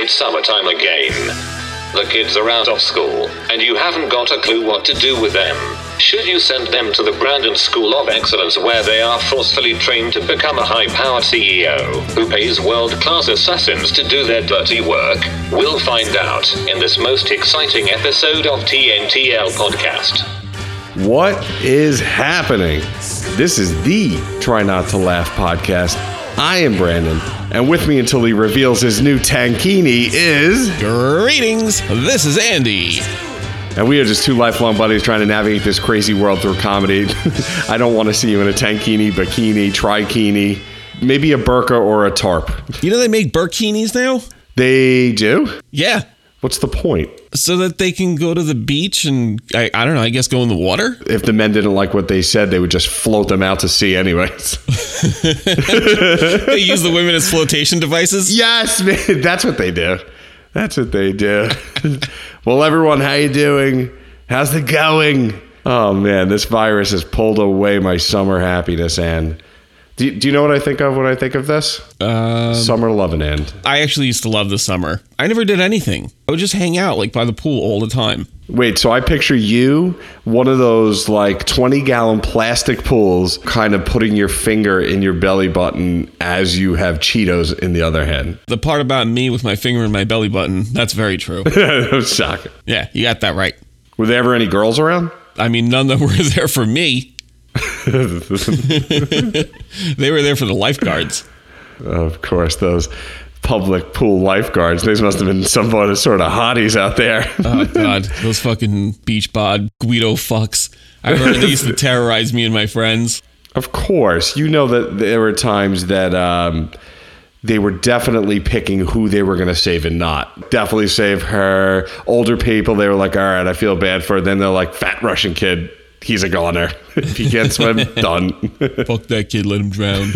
It's summertime again. The kids are out of school, and you haven't got a clue what to do with them. Should you send them to the Brandon School of Excellence, where they are forcefully trained to become a high-powered CEO who pays world-class assassins to do their dirty work? We'll find out in this most exciting episode of TNTL Podcast. What is happening? This is the Try Not to Laugh podcast. I am Brandon, and with me until he reveals his new tankini is... Greetings, this is Andy. And we are just two lifelong buddies trying to navigate this crazy world through comedy. I don't want to see you in a tankini, bikini, trikini, maybe a burqa or a tarp. You know they make burkinis now? They do? Yeah. What's the point? So that they can go to the beach and, I don't know, I guess go in the water? If the men didn't like what they said, they would just float them out to sea anyways. They use the women as flotation devices? Yes, man. That's what they do. That's what they do. Well, everyone, how you doing? How's it going? Oh, man, this virus has pulled away my summer happiness, and do you know what I think of when I think of this? Summer loving end. I actually used to love the summer. I never did anything. I would just hang out like by the pool all the time. Wait, so I picture you, one of those like 20-gallon plastic pools, kind of putting your finger in your belly button as you have Cheetos in the other hand. The part about me with my finger in my belly button, that's very true. That was shocking. Yeah, you got that right. Were there ever any girls around? I mean, none that were there for me. They were there for the lifeguards. Of course, those public pool lifeguards. These must have been some sort of hotties out there. Oh, God. Those fucking beach bod Guido fucks. I remember they used to terrorize me and my friends. Of course. You know that there were times that they were definitely picking who they were going to save and not. Definitely save her. Older people, they were like, all right, I feel bad for her. Then they're like, fat Russian kid. He's a goner. If he can't swim, done. Fuck that kid. Let him drown.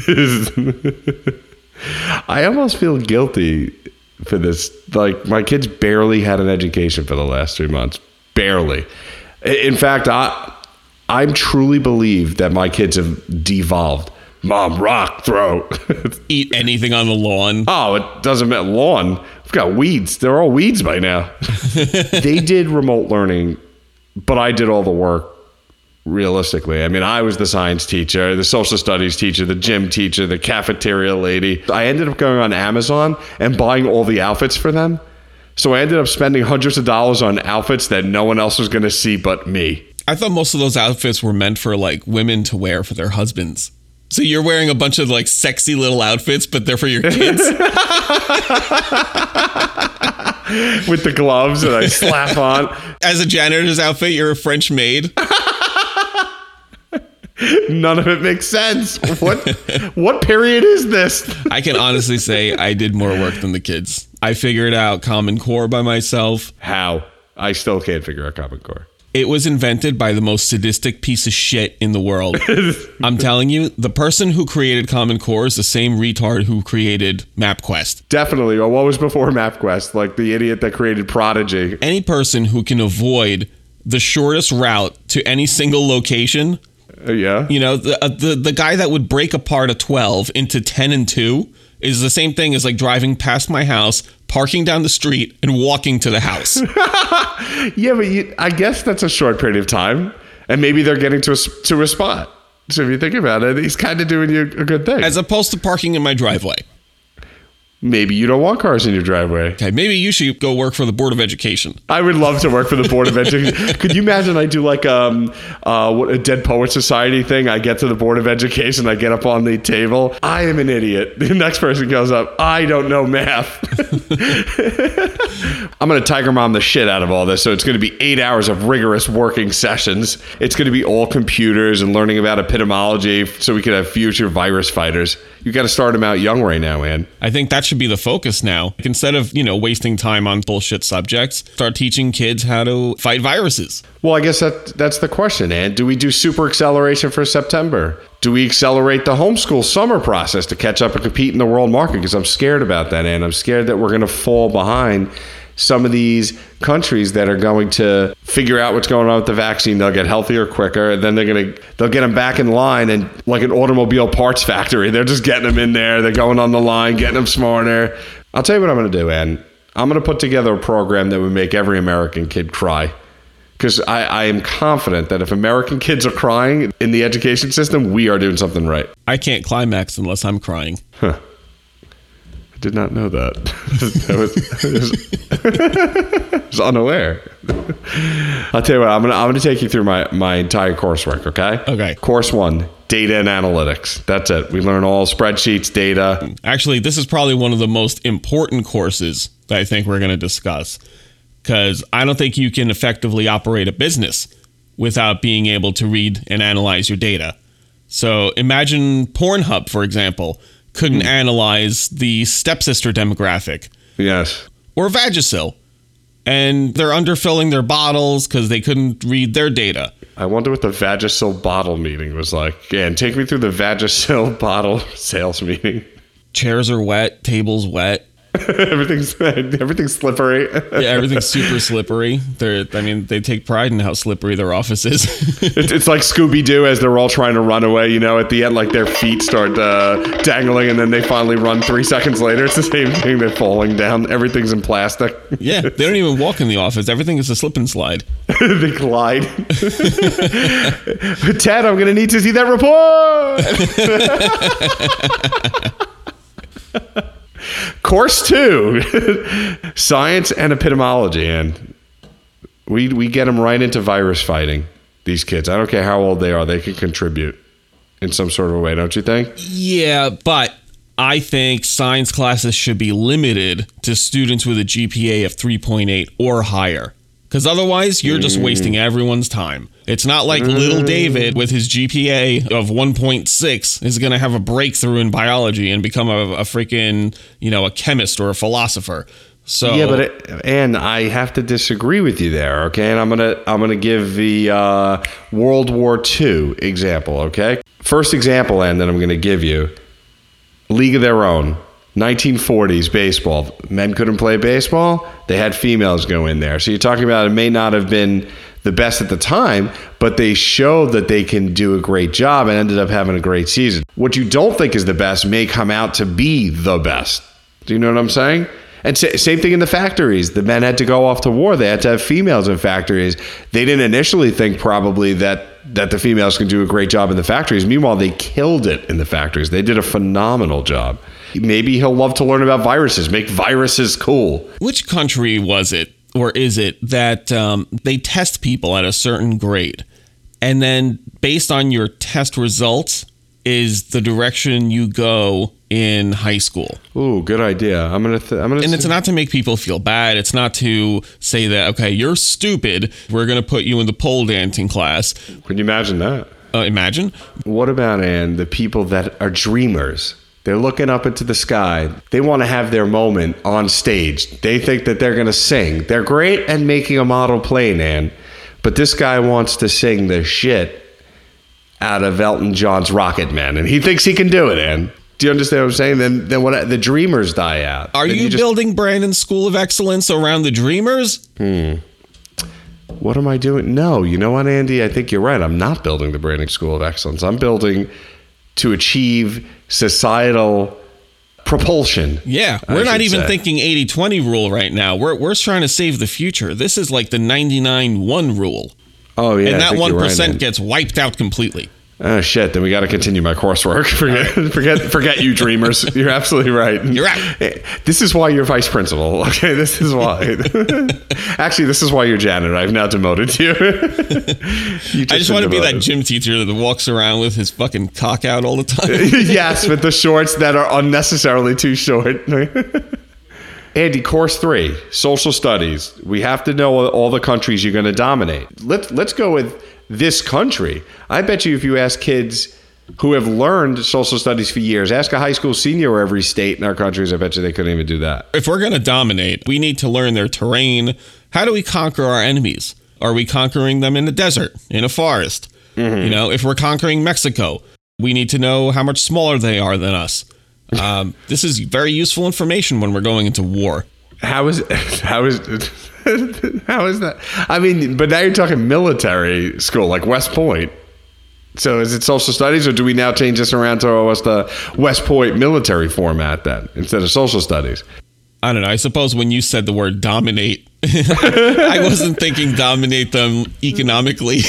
I almost feel guilty for this. Like, my kids barely had an education for the last 3 months. Barely. In fact, I truly believe that my kids have devolved. Mom, rock, throw. Eat anything on the lawn. Oh, it doesn't matter. Lawn. We've got weeds. They're all weeds by now. They did remote learning, but I did all the work. Realistically, I mean, I was the science teacher, the social studies teacher, the gym teacher, the cafeteria lady. I ended up going on Amazon and buying all the outfits for them. So I ended up spending hundreds of dollars on outfits that no one else was going to see but me. I thought most of those outfits were meant for like women to wear for their husbands. So you're wearing a bunch of like sexy little outfits, but they're for your kids. With the gloves that I slap on. As a janitor's outfit, you're a French maid. None of it makes sense. What period is this? I can honestly say I did more work than the kids. I figured out Common Core by myself. How? I still can't figure out Common Core. It was invented by the most sadistic piece of shit in the world. I'm telling you, the person who created Common Core is the same retard who created MapQuest. Definitely. Or what was before MapQuest? Like the idiot that created Prodigy. Any person who can avoid the shortest route to any single location... Yeah. You know, the guy that would break apart a 12 into 10 and 2 is the same thing as like driving past my house, parking down the street, and walking to the house. Yeah, but I guess that's a short period of time. And maybe they're getting to a spot. So if you think about it, he's kind of doing you a good thing. As opposed to parking in my driveway. Maybe you don't want cars in your driveway. Okay, maybe you should go work for the Board of Education. I would love to work for the Board of Education. Could you imagine I do like a Dead Poet Society thing? I get to the Board of Education. I get up on the table. I am an idiot. The next person goes up. I don't know math. I'm going to tiger mom the shit out of all this. So it's going to be 8 hours of rigorous working sessions. It's going to be all computers and learning about epidemiology so we can have future virus fighters. You got to start them out young right now, man. I think that should be the focus now. Like, instead of, you know, wasting time on bullshit subjects, start teaching kids how to fight viruses. Well, I guess that's the question, Ann. Do we do super acceleration for September? Do we accelerate the homeschool summer process to catch up and compete in the world market? Because I'm scared about that, Ann. I'm scared that we're going to fall behind some of these countries that are going to figure out what's going on with the vaccine. They'll get healthier quicker, and then they'll get them back in line, and like an automobile parts factory, they're just getting them in there. They're going on the line, getting them smarter. I'll tell you what I'm going to do, Ann. I'm going to put together a program that would make every American kid cry. Because I am confident that if American kids are crying in the education system, we are doing something right. I can't climax unless I'm crying. Huh. I did not know that. I was unaware. I'll tell you what, I'm gonna take you through my entire coursework, okay? Okay. Course 1, data and analytics. That's it. We learn all spreadsheets, data. Actually, this is probably one of the most important courses that I think we're going to discuss. Because I don't think you can effectively operate a business without being able to read and analyze your data. So imagine Pornhub, for example, couldn't analyze the stepsister demographic. Yes. Or Vagisil. And they're underfilling their bottles because they couldn't read their data. I wonder what the Vagisil bottle meeting was like. Yeah, and take me through the Vagisil bottle sales meeting. Chairs are wet, tables wet. everything's slippery. Yeah, everything's super slippery. They take pride in how slippery their office is. It's like Scooby-Doo as they're all trying to run away. You know, at the end, like their feet start dangling, and then they finally run 3 seconds later. It's the same thing. They're falling down. Everything's in plastic. Yeah, they don't even walk in the office. Everything is a slip and slide. They glide. Ted, I'm gonna need to see that report. Course 2, science and epidemiology. And we get them right into virus fighting, these kids. I don't care how old they are. They can contribute in some sort of a way, don't you think? Yeah, but I think science classes should be limited to students with a GPA of 3.8 or higher. Because otherwise, you're just wasting everyone's time. It's not like little David with his GPA of 1.6 is going to have a breakthrough in biology and become a freaking, a chemist or a philosopher. So yeah, but I have to disagree with you there, okay? And I'm gonna give the World War II example, okay? First example, and then I'm gonna give you League of Their Own. 1940s baseball. Men couldn't play baseball. They had females go in there. So you're talking about it may not have been the best at the time, but they showed that they can do a great job and ended up having a great season. What you don't think is the best may come out to be the best. Do you know what I'm saying? And same thing in the factories. The men had to go off to war. They had to have females in factories. They didn't initially think probably that the females can do a great job in the factories. Meanwhile, they killed it in the factories. They did a phenomenal job. Maybe he'll love to learn about viruses. Make viruses cool. Which country was it, or is it, that they test people at a certain grade, and then based on your test results is the direction you go in high school? Ooh, good idea. I'm gonna. It's not to make people feel bad. It's not to say that, okay, you're stupid, we're gonna put you in the pole dancing class. Could you imagine that? Imagine. What about, Anne, the people that are dreamers? They're looking up into the sky. They want to have their moment on stage. They think that they're going to sing. They're great at making a model plane, Ann. But this guy wants to sing the shit out of Elton John's Rocket Man. And he thinks he can do it, Ann. Do you understand what I'm saying? Then what? The dreamers die out. Are you building Brandon's School of Excellence around the dreamers? What am I doing? No, you know what, Andy? I think you're right. I'm not building the Brandon School of Excellence. I'm building to achieve societal propulsion. Yeah, we're not even thinking 80-20 rule right now. We're trying to save the future. This is like the 99-1 rule. Oh, yeah. And that 1% gets wiped out completely. Oh, shit. Then we got to continue my coursework. Forget you dreamers. You're absolutely right. You're out. This is why you're vice principal. Okay, this is why. Actually, this is why you're janitor. I've now demoted you. I just want to be that gym teacher that walks around with his fucking cock out all the time. Yes, with the shorts that are unnecessarily too short. Andy, course 3, social studies. We have to know all the countries you're going to dominate. Let's go with this country. I bet you if you ask kids who have learned social studies for years, ask a high school senior every state in our countries, I bet you they couldn't even do that. If we're going to dominate, we need to learn their terrain. How do we conquer our enemies? Are we conquering them in the desert, in a forest? Mm-hmm. If we're conquering Mexico, we need to know how much smaller they are than us. This is very useful information when we're going into war. How is that? I mean, but now you're talking military school, like West Point. So is it social studies, or do we now change this around to what's the West Point military format then, instead of social studies? I don't know. I suppose when you said the word dominate, I wasn't thinking dominate them economically.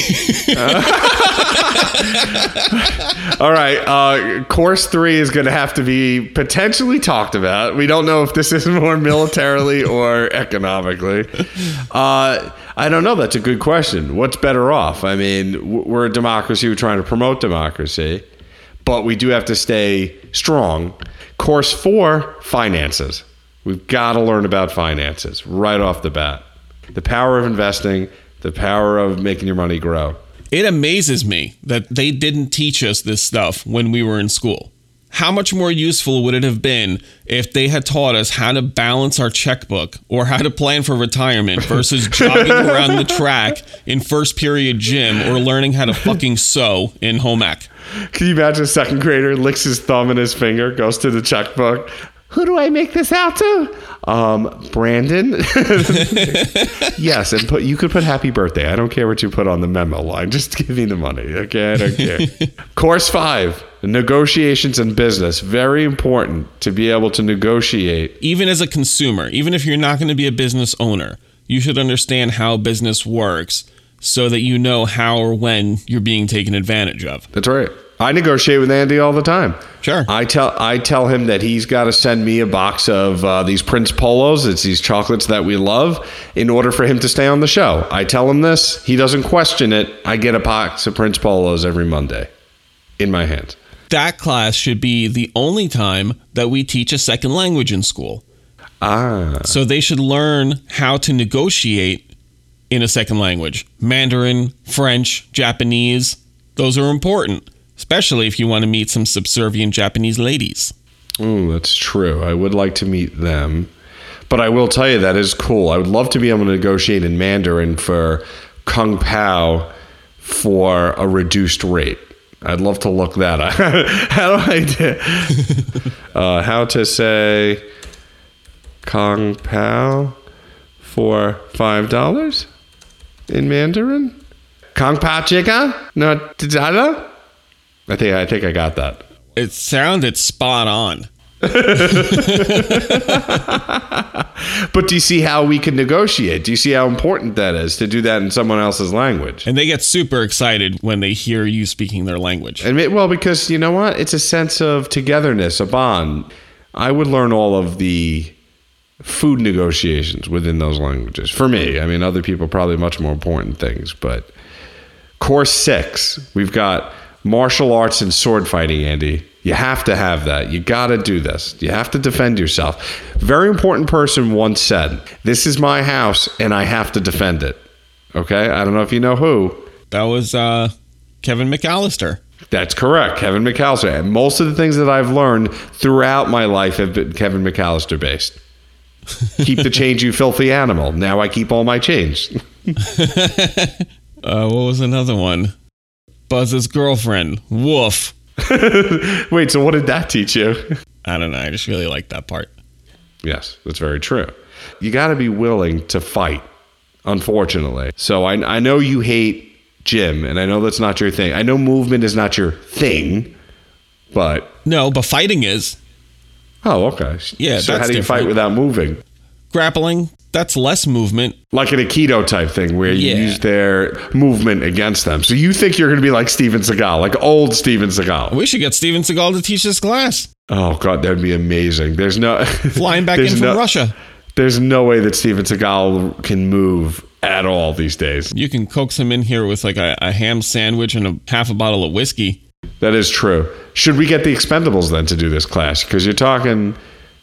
All right. Course 3 is going to have to be potentially talked about. We don't know if this is more militarily or economically. I don't know. That's a good question. What's better off? I mean, we're a democracy. We're trying to promote democracy, but we do have to stay strong. Course 4, finances. We've got to learn about finances right off the bat. The power of investing, the power of making your money grow. It amazes me that they didn't teach us this stuff when we were in school. How much more useful would it have been if they had taught us how to balance our checkbook or how to plan for retirement versus jogging around the track in first period gym or learning how to fucking sew in home ec? Can you imagine a second grader licks his thumb and his finger, goes to the checkbook? Who do I make this out to? Brandon. Yes, and you could put happy birthday. I don't care what you put on the memo line. Just give me the money. Okay, I don't care. Course 5, negotiations and business. Very important to be able to negotiate. Even as a consumer, even if you're not going to be a business owner, you should understand how business works so that you know how or when you're being taken advantage of. That's right. I negotiate with Andy all the time. Sure. I tell him that he's got to send me a box of these Prince Polos. It's these chocolates that we love in order for him to stay on the show. I tell him this. He doesn't question it. I get a box of Prince Polos every Monday in my hands. That class should be the only time that we teach a second language in school. Ah. So they should learn how to negotiate in a second language. Mandarin, French, Japanese. Those are important. Especially if you want to meet some subservient Japanese ladies. Oh, that's true. I would like to meet them. But I will tell you, that is cool. I would love to be able to negotiate in Mandarin for Kung Pao for a reduced rate. I'd love to look that up. How do I do? How to say Kung Pao for $5 in Mandarin? Kung Pao Chica? No, Tzala? I think I got that. It sounded spot on. But do you see how we can negotiate? Do you see how important that is to do that in someone else's language? And they get super excited when they hear you speaking their language. And well, because you know what? It's a sense of togetherness, a bond. I would learn all of the food negotiations within those languages. For me, I mean, other people probably much more important things. But Course 6, we've got martial arts and sword fighting, Andy. You have to have that. You got to do this. You have to defend yourself. Very important person once said, "This is my house and I have to defend it." Okay? I don't know if you know who. That was Kevin McAllister. That's correct. Kevin McAllister. And most of the things that I've learned throughout my life have been Kevin McAllister based. Keep the change, you filthy animal. Now I keep all my change. What was another one? Buzz's girlfriend. Woof. Wait, so what did that teach you? I don't know. I just really like that part. Yes, that's very true. You got to be willing to fight, unfortunately. So I know you hate gym, and I know that's not your thing. I know movement is not your thing, but... No, but fighting is. Oh, okay. Yeah, so how do you fight without moving? Grappling. That's less movement. Like an Aikido type thing where you use their movement against them. So you think you're going to be like Steven Seagal, like old Steven Seagal. We should get Steven Seagal to teach this class. Oh, God, that would be amazing. There's no... Flying back in from Russia. There's no way that Steven Seagal can move at all these days. You can coax him in here with like a ham sandwich and a half a bottle of whiskey. That is true. Should we get the Expendables then to do this class? Because you're talking,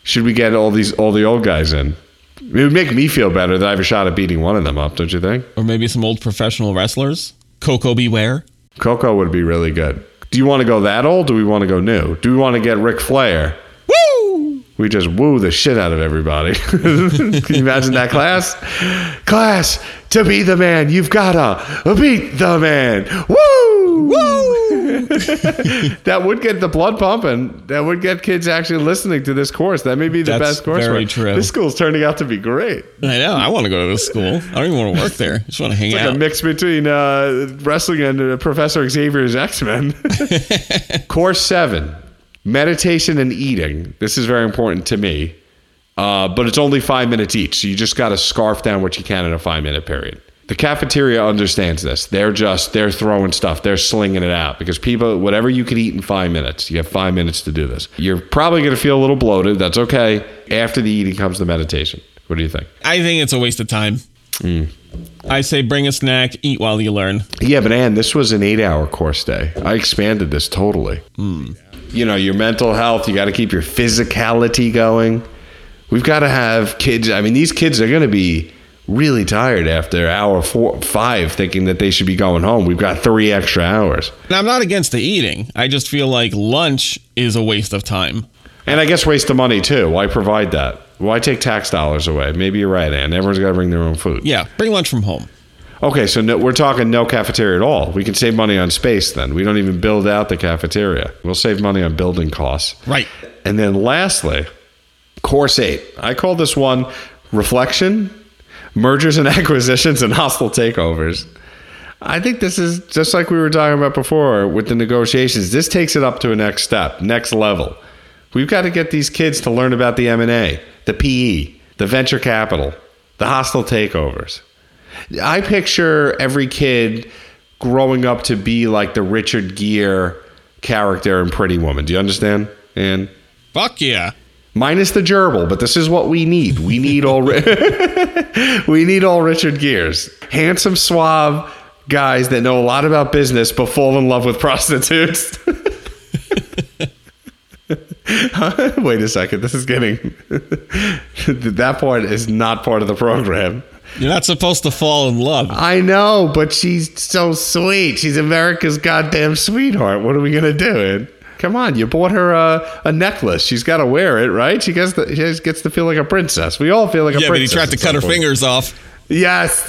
should we get all the old guys in? It would make me feel better that I have a shot at beating one of them up, don't you think? Or maybe some old professional wrestlers. Koko B. Ware. Koko would be really good. Do you want to go that old? Do we want to go new? Do we want to get Ric Flair? Woo! We just woo the shit out of everybody. Can you imagine that class? Class, to be the man, you've got to beat the man. Woo! Woo! That would get the blood pumping. That would get kids actually listening to this course. That may be the best course. That's very true. This school's turning out to be great. I know. I want to go to this school. I don't even want to work there. I just want to hang out. It's like a mix between wrestling and Professor Xavier's X-Men. Course 7, meditation and eating. This is very important to me. But it's only 5 minutes each. So you just got to scarf down what you can in a 5-minute period. The cafeteria understands this. They're throwing stuff. They're slinging it out because people, whatever you can eat in 5 minutes, you have 5 minutes to do this. You're probably going to feel a little bloated. That's okay. After the eating comes the meditation. What do you think? I think it's a waste of time. I say bring a snack, eat while you learn. Yeah, but Ann, this was an 8-hour course day. I expanded this totally. You know, your mental health, you got to keep your physicality going. We've got to have kids. I mean, these kids are going to be really tired after hour 4, 5 thinking that they should be going home. We've got 3 extra hours. Now, I'm not against the eating. I just feel like lunch is a waste of time. And I guess waste of money, too. Why provide that? Why take tax dollars away? Maybe you're right, Ann. Everyone's got to bring their own food. Yeah, bring lunch from home. Okay, so no, we're talking no cafeteria at all. We can save money on space then. We don't even build out the cafeteria. We'll save money on building costs. Right. And then lastly, course 8. I call this one reflection, mergers and acquisitions, and hostile takeovers. I think this is just like we were talking about before with the negotiations. This takes it up to a next step, next level. We've got to get these kids to learn about the M&A, the PE, the venture capital, the hostile takeovers. I picture every kid growing up to be like the Richard Gere character in Pretty Woman. Do you understand? And fuck yeah. Minus the gerbil, but this is what we need. We need all we need all Richard Geres. Handsome, suave guys that know a lot about business but fall in love with prostitutes. Wait a second. This is getting... That part is not part of the program. You're not supposed to fall in love. I know, but she's so sweet. She's America's goddamn sweetheart. What are we going to do, Ed? Come on, you bought her a necklace. She's got to wear it, right? She gets to feel like a princess. We all feel like a princess. Yeah, but he tried to cut her fingers off. Yes.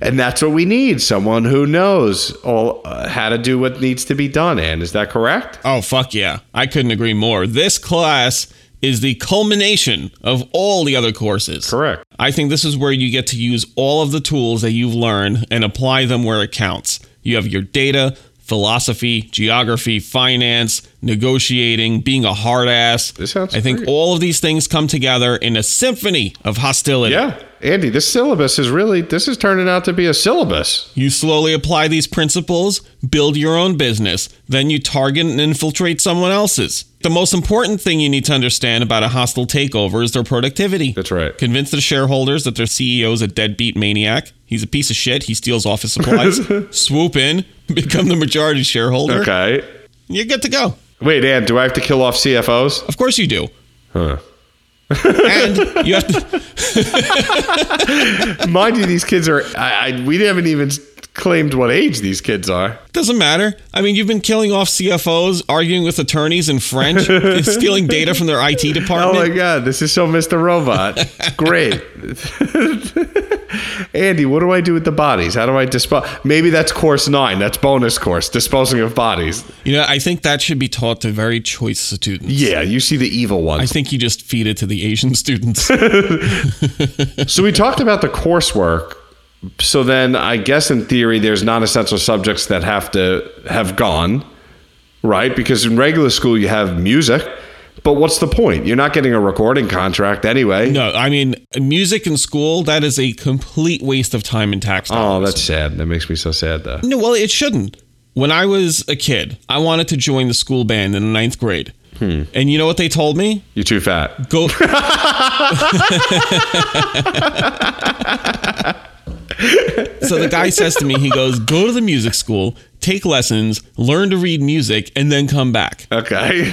And that's what we need, someone who knows how to do what needs to be done, Ann. Is that correct? Oh, fuck yeah. I couldn't agree more. This class is the culmination of all the other courses. Correct. I think this is where you get to use all of the tools that you've learned and apply them where it counts. You have your data, philosophy, geography, finance, negotiating, being a hard ass. This sounds great. All of these things come together in a symphony of hostility. Yeah. Andy, this syllabus is really, this is turning out to be a syllabus. You slowly apply these principles, build your own business, then you target and infiltrate someone else's. The most important thing you need to understand about a hostile takeover is their productivity. That's right. Convince the shareholders that their CEO is a deadbeat maniac. He's a piece of shit. He steals office supplies. Swoop in, become the majority shareholder. Okay. You're good to go. Wait, Ann, do I have to kill off CFOs? Of course you do. Huh. And you have to mind you, these kids are we haven't even claimed what age these kids are. Doesn't matter. I mean, you've been killing off CFOs, arguing with attorneys in French, stealing data from their IT department. Oh my god, this is so Mr. Robot. Great. Andy, what do I do with the bodies? How do I dispose? Maybe that's course 9. That's bonus course, disposing of bodies. You know, I think that should be taught to very choice students. Yeah, you see the evil ones. I think you just feed it to the Asian students. So we talked about the coursework. So then I guess in theory, there's non-essential subjects that have to have gone, right? Because in regular school, you have music. But what's the point? You're not getting a recording contract anyway. No, I mean, music in school, that is a complete waste of time and tax dollars. Oh, that's sad. That makes me so sad, though. No, well, it shouldn't. When I was a kid, I wanted to join the school band in the 9th grade. And you know what they told me? You're too fat. Go. So the guy says to me, he goes, go to the music school, take lessons, learn to read music, and then come back. Okay.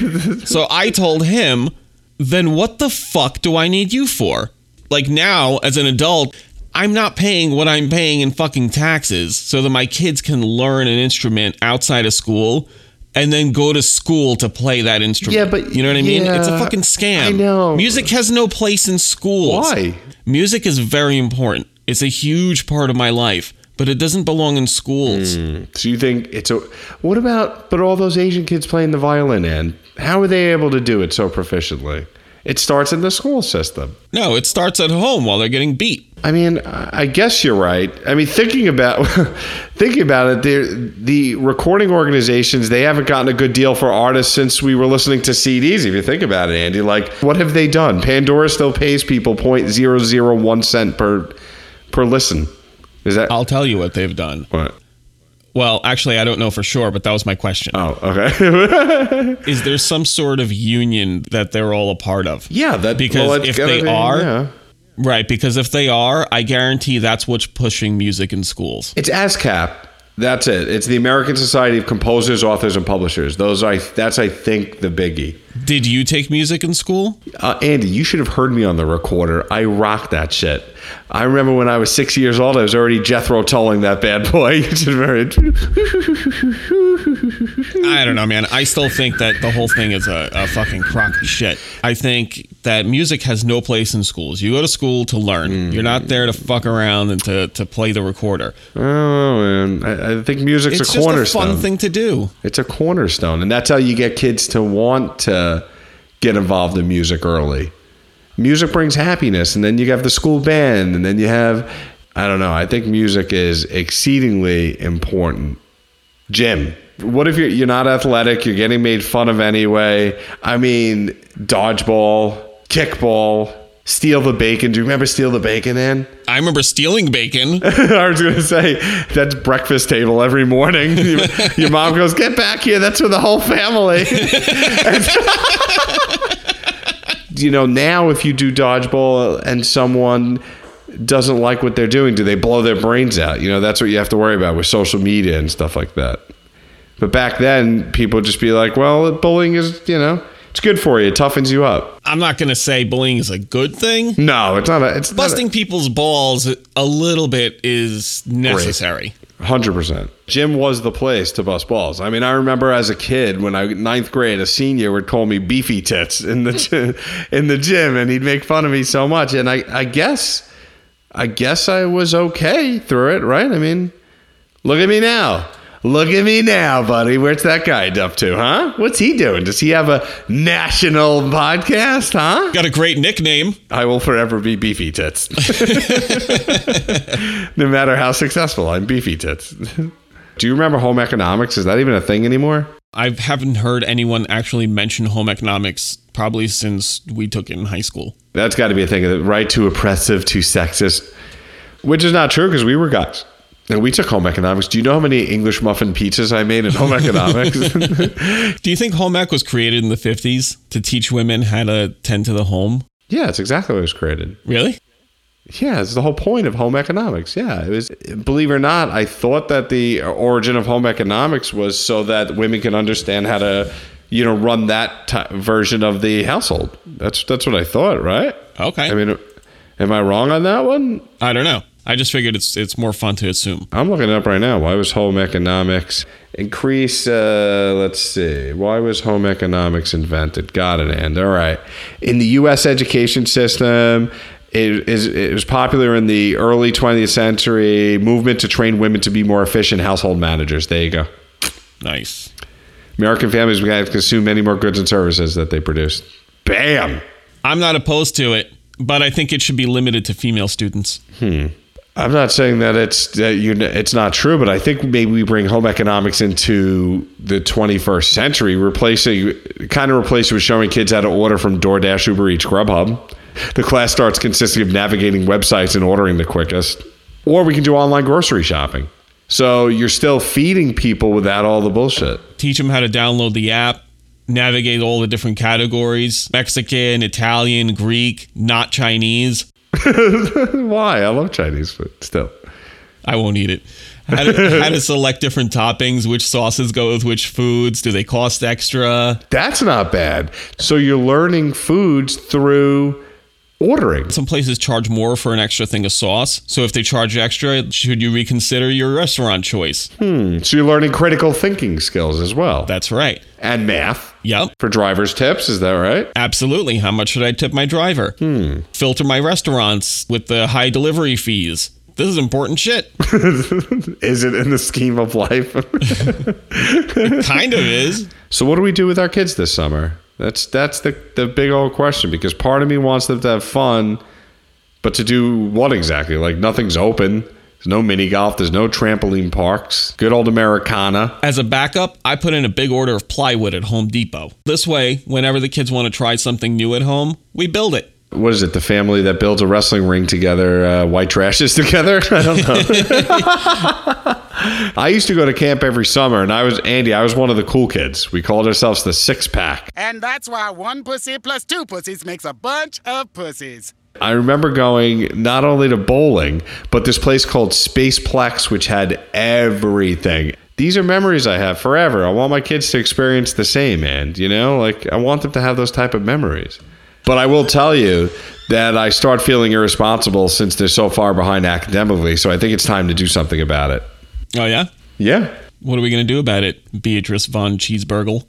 So I told him, then what the fuck do I need you for? Like now, as an adult, I'm not paying what I'm paying in fucking taxes so that my kids can learn an instrument outside of school and then go to school to play that instrument. Yeah, but you know what I mean? Yeah, it's a fucking scam. I know. Music has no place in schools. Why? Music is very important. It's a huge part of my life, but it doesn't belong in schools. So you think it's a... What about... But all those Asian kids playing the violin, Ann? How are they able to do it so proficiently? It starts in the school system. No, it starts at home while they're getting beat. I mean, I guess you're right. I mean, thinking about it, the recording organizations, they haven't gotten a good deal for artists since we were listening to CDs, if you think about it, Andy. Like, what have they done? Pandora still pays people 0.001 cent per listen. Is that? I'll tell you what they've done. What? Well, actually, I don't know for sure, but that was my question. Oh, okay. Is there some sort of union that they're all a part of? Yeah, because if they are, I guarantee that's what's pushing music in schools. It's ASCAP. That's it. It's the American Society of Composers, Authors, and Publishers. That's I think the biggie. Did you take music in school? Andy, you should have heard me on the recorder. I rocked that shit. I remember when I was 6 years old, I was already Jethro Tulling that bad boy. I don't know, man. I still think that the whole thing is a fucking crock of shit. I think that music has no place in schools. You go to school to learn. You're not there to fuck around and to play the recorder. Oh, man. I think music's a cornerstone. It's just a fun thing to do. It's a cornerstone. And that's how you get kids to want to get involved in music early. Music brings happiness, and then you have the school band, and then you have, I don't know, I think music is exceedingly important. Jim, what if you're not athletic, you're getting made fun of anyway? I mean, dodgeball, kickball, steal the bacon. Do you remember Steal the Bacon, Ann? I remember stealing bacon. I was going to say, that's breakfast table every morning. Your mom goes, get back here, that's for the whole family. You know, now if you do dodgeball and someone doesn't like what they're doing, do they blow their brains out? You know, that's what you have to worry about with social media and stuff like that. But back then, people would just be like, well, bullying is, you know, it's good for you. It toughens you up. I'm not going to say bullying is a good thing. No, it's not. It's busting people's balls a little bit is necessary. Great. 100%. Gym was the place to bust balls. I mean, I remember as a kid when I ninth grade, a senior would call me beefy tits in the gym, and he'd make fun of me so much. And I guess I was okay through it, right? I mean, look at me now. Look at me now, buddy. Where's that guy up to, huh? What's he doing? Does he have a national podcast, huh? Got a great nickname. I will forever be Beefy Tits. No matter how successful, I'm Beefy Tits. Do you remember home economics? Is that even a thing anymore? I haven't heard anyone actually mention home economics probably since we took it in high school. That's got to be a thing, right? Too oppressive, too sexist, which is not true because we were guys. And we took home economics. Do you know how many English muffin pizzas I made in home economics? Do you think home ec was created in the 50s to teach women how to tend to the home? Yeah, it's exactly what it was created. Really? Yeah, it's the whole point of home economics. Yeah, it was. Believe it or not, I thought that the origin of home economics was so that women can understand how to, you know, run that version of the household. That's what I thought, right? Okay. I mean, am I wrong on that one? I don't know. I just figured it's more fun to assume. I'm looking it up right now. Why was home economics increase? Let's see. Why was home economics invented? Got it, and all right. In the U.S. education system, it was popular in the early 20th century movement to train women to be more efficient household managers. There you go. Nice. American families began to consume many more goods and services that they produced. Bam. I'm not opposed to it, but I think it should be limited to female students. I'm not saying that it's not true, but I think maybe we bring home economics into the 21st century, replace it with showing kids how to order from DoorDash, Uber Eats, Grubhub. The class starts consisting of navigating websites and ordering the quickest. Or we can do online grocery shopping. So you're still feeding people without all the bullshit. Teach them how to download the app, navigate all the different categories, Mexican, Italian, Greek, not Chinese. Why? I love Chinese food still. I won't eat it. How to select different toppings, which sauces go with which foods, do they cost extra? That's not bad. So you're learning foods through ordering. Some places charge more for an extra thing of sauce. So if they charge extra, should you reconsider your restaurant choice? So you're learning critical thinking skills as well. That's right. And math. Yep. For driver's tips, is that right? Absolutely. How much should I tip my driver? Filter my restaurants with the high delivery fees. This is important shit. Is it in the scheme of life? It kind of is. So what do we do with our kids this summer? That's the big old question, because part of me wants them to have fun, but to do what exactly? Like, nothing's open. There's no mini golf. There's no trampoline parks. Good old Americana. As a backup, I put in a big order of plywood at Home Depot. This way, whenever the kids want to try something new at home, we build it. What is it? The family that builds a wrestling ring together, white trashes together? I don't know. I used to go to camp every summer, and I was one of the cool kids. We called ourselves the Six Pack. And that's why one pussy plus two pussies makes a bunch of pussies. I remember going not only to bowling, but this place called Space Plex, which had everything. These are memories I have forever. I want my kids to experience the same, and, you know, like, I want them to have those type of memories. But I will tell you that I start feeling irresponsible since they're so far behind academically, so I think it's time to do something about it. Oh, yeah? Yeah. What are we going to do about it, Beatrice von Cheeseburgle?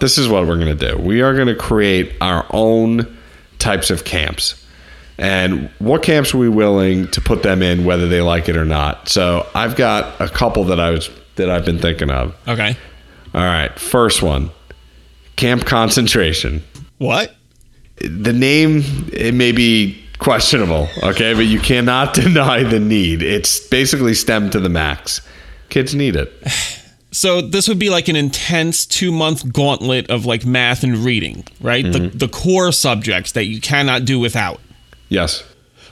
This is what we're going to do. We are going to create our own types of camps. And what camps are we willing to put them in, whether they like it or not? So I've got a couple that I've been thinking of. Okay. All right. First one, Camp Concentration. What? The name, it may be questionable, okay, but you cannot deny the need. It's basically STEM to the max. Kids need it. So this would be like an intense 2-month gauntlet of like math and reading, right? Mm-hmm. The core subjects that you cannot do without. Yes.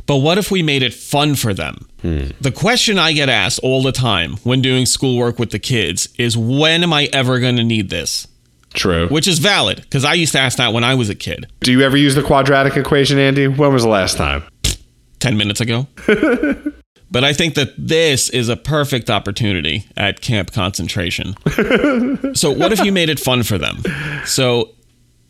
But what if we made it fun for them? Hmm. The question I get asked all the time when doing schoolwork with the kids is, when am I ever going to need this? True. Which is valid, because I used to ask that when I was a kid. Do you ever use the quadratic equation, Andy? When was the last time? 10 minutes ago. But I think that this is a perfect opportunity at Camp Concentration. So what if you made it fun for them? So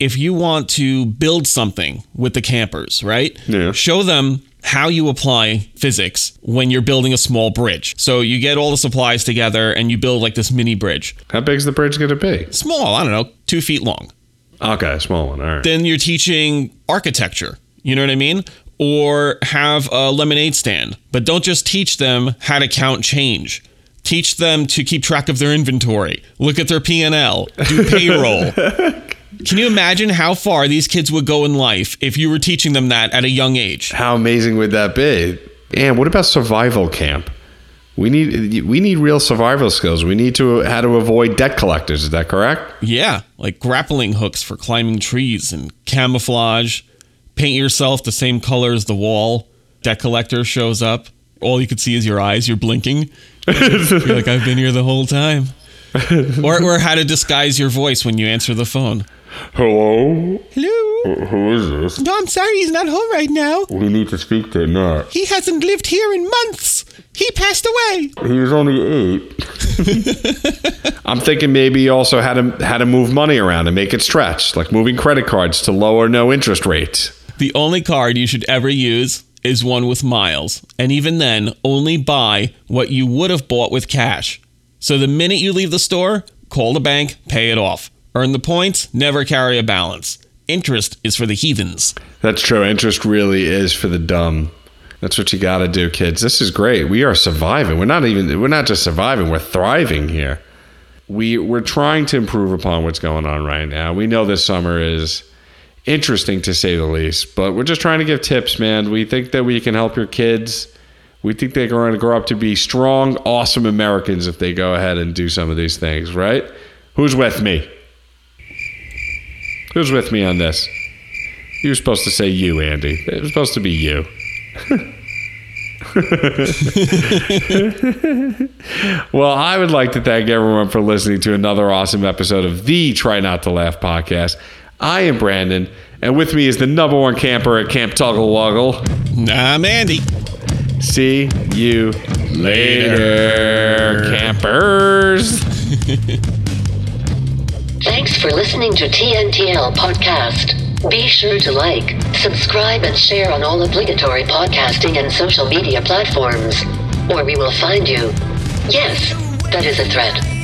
if you want to build something with the campers, right? Yeah. Show them how you apply physics when you're building a small bridge. So you get all the supplies together and you build like this mini bridge. How big is the bridge going to be? Small, I don't know, 2 feet long. Okay, small one, all right. Then you're teaching architecture, you know what I mean? Or have a lemonade stand. But don't just teach them how to count change. Teach them to keep track of their inventory. Look at their P&L. Do payroll. Can you imagine how far these kids would go in life if you were teaching them that at a young age? How amazing would that be? And what about survival camp? We need real survival skills. We need to how to avoid debt collectors. Is that correct? Yeah, like grappling hooks for climbing trees and camouflage. Paint yourself the same color as the wall. Debt collector shows up. All you could see is your eyes. You're blinking. You're like, I've been here the whole time. Or how to disguise your voice when you answer the phone. Hello? Hello? Who is this? No, I'm sorry, he's not home right now. We need to speak to him. He hasn't lived here in months. He passed away. He was only 8. I'm thinking maybe also how to move money around and make it stretch, like moving credit cards to low or no interest rates. The only card you should ever use is one with miles, and even then, only buy what you would have bought with cash. So the minute you leave the store, call the bank, pay it off. Earn the points, never carry a balance. Interest is for the heathens. That's true. Interest really is for the dumb. That's what you got to do, kids. This is great. We are surviving. We're not just surviving, we're thriving here. We're trying to improve upon what's going on right now. We know this summer is interesting to say the least, but we're just trying to give tips, man. We think that we can help your kids. We think they're going to grow up to be strong, awesome Americans if they go ahead and do some of these things, right? Who's with me? Who's with me on this? You were supposed to say you, Andy. It was supposed to be you. Well, I would like to thank everyone for listening to another awesome episode of the Try Not to Laugh podcast. I am Brandon, and with me is the number one camper at Camp Tuggle Wuggle. I'm Andy. See you later, campers. Thanks for listening to TNTL Podcast. Be sure to like, subscribe, and share on all obligatory podcasting and social media platforms, or we will find you. Yes, that is a threat.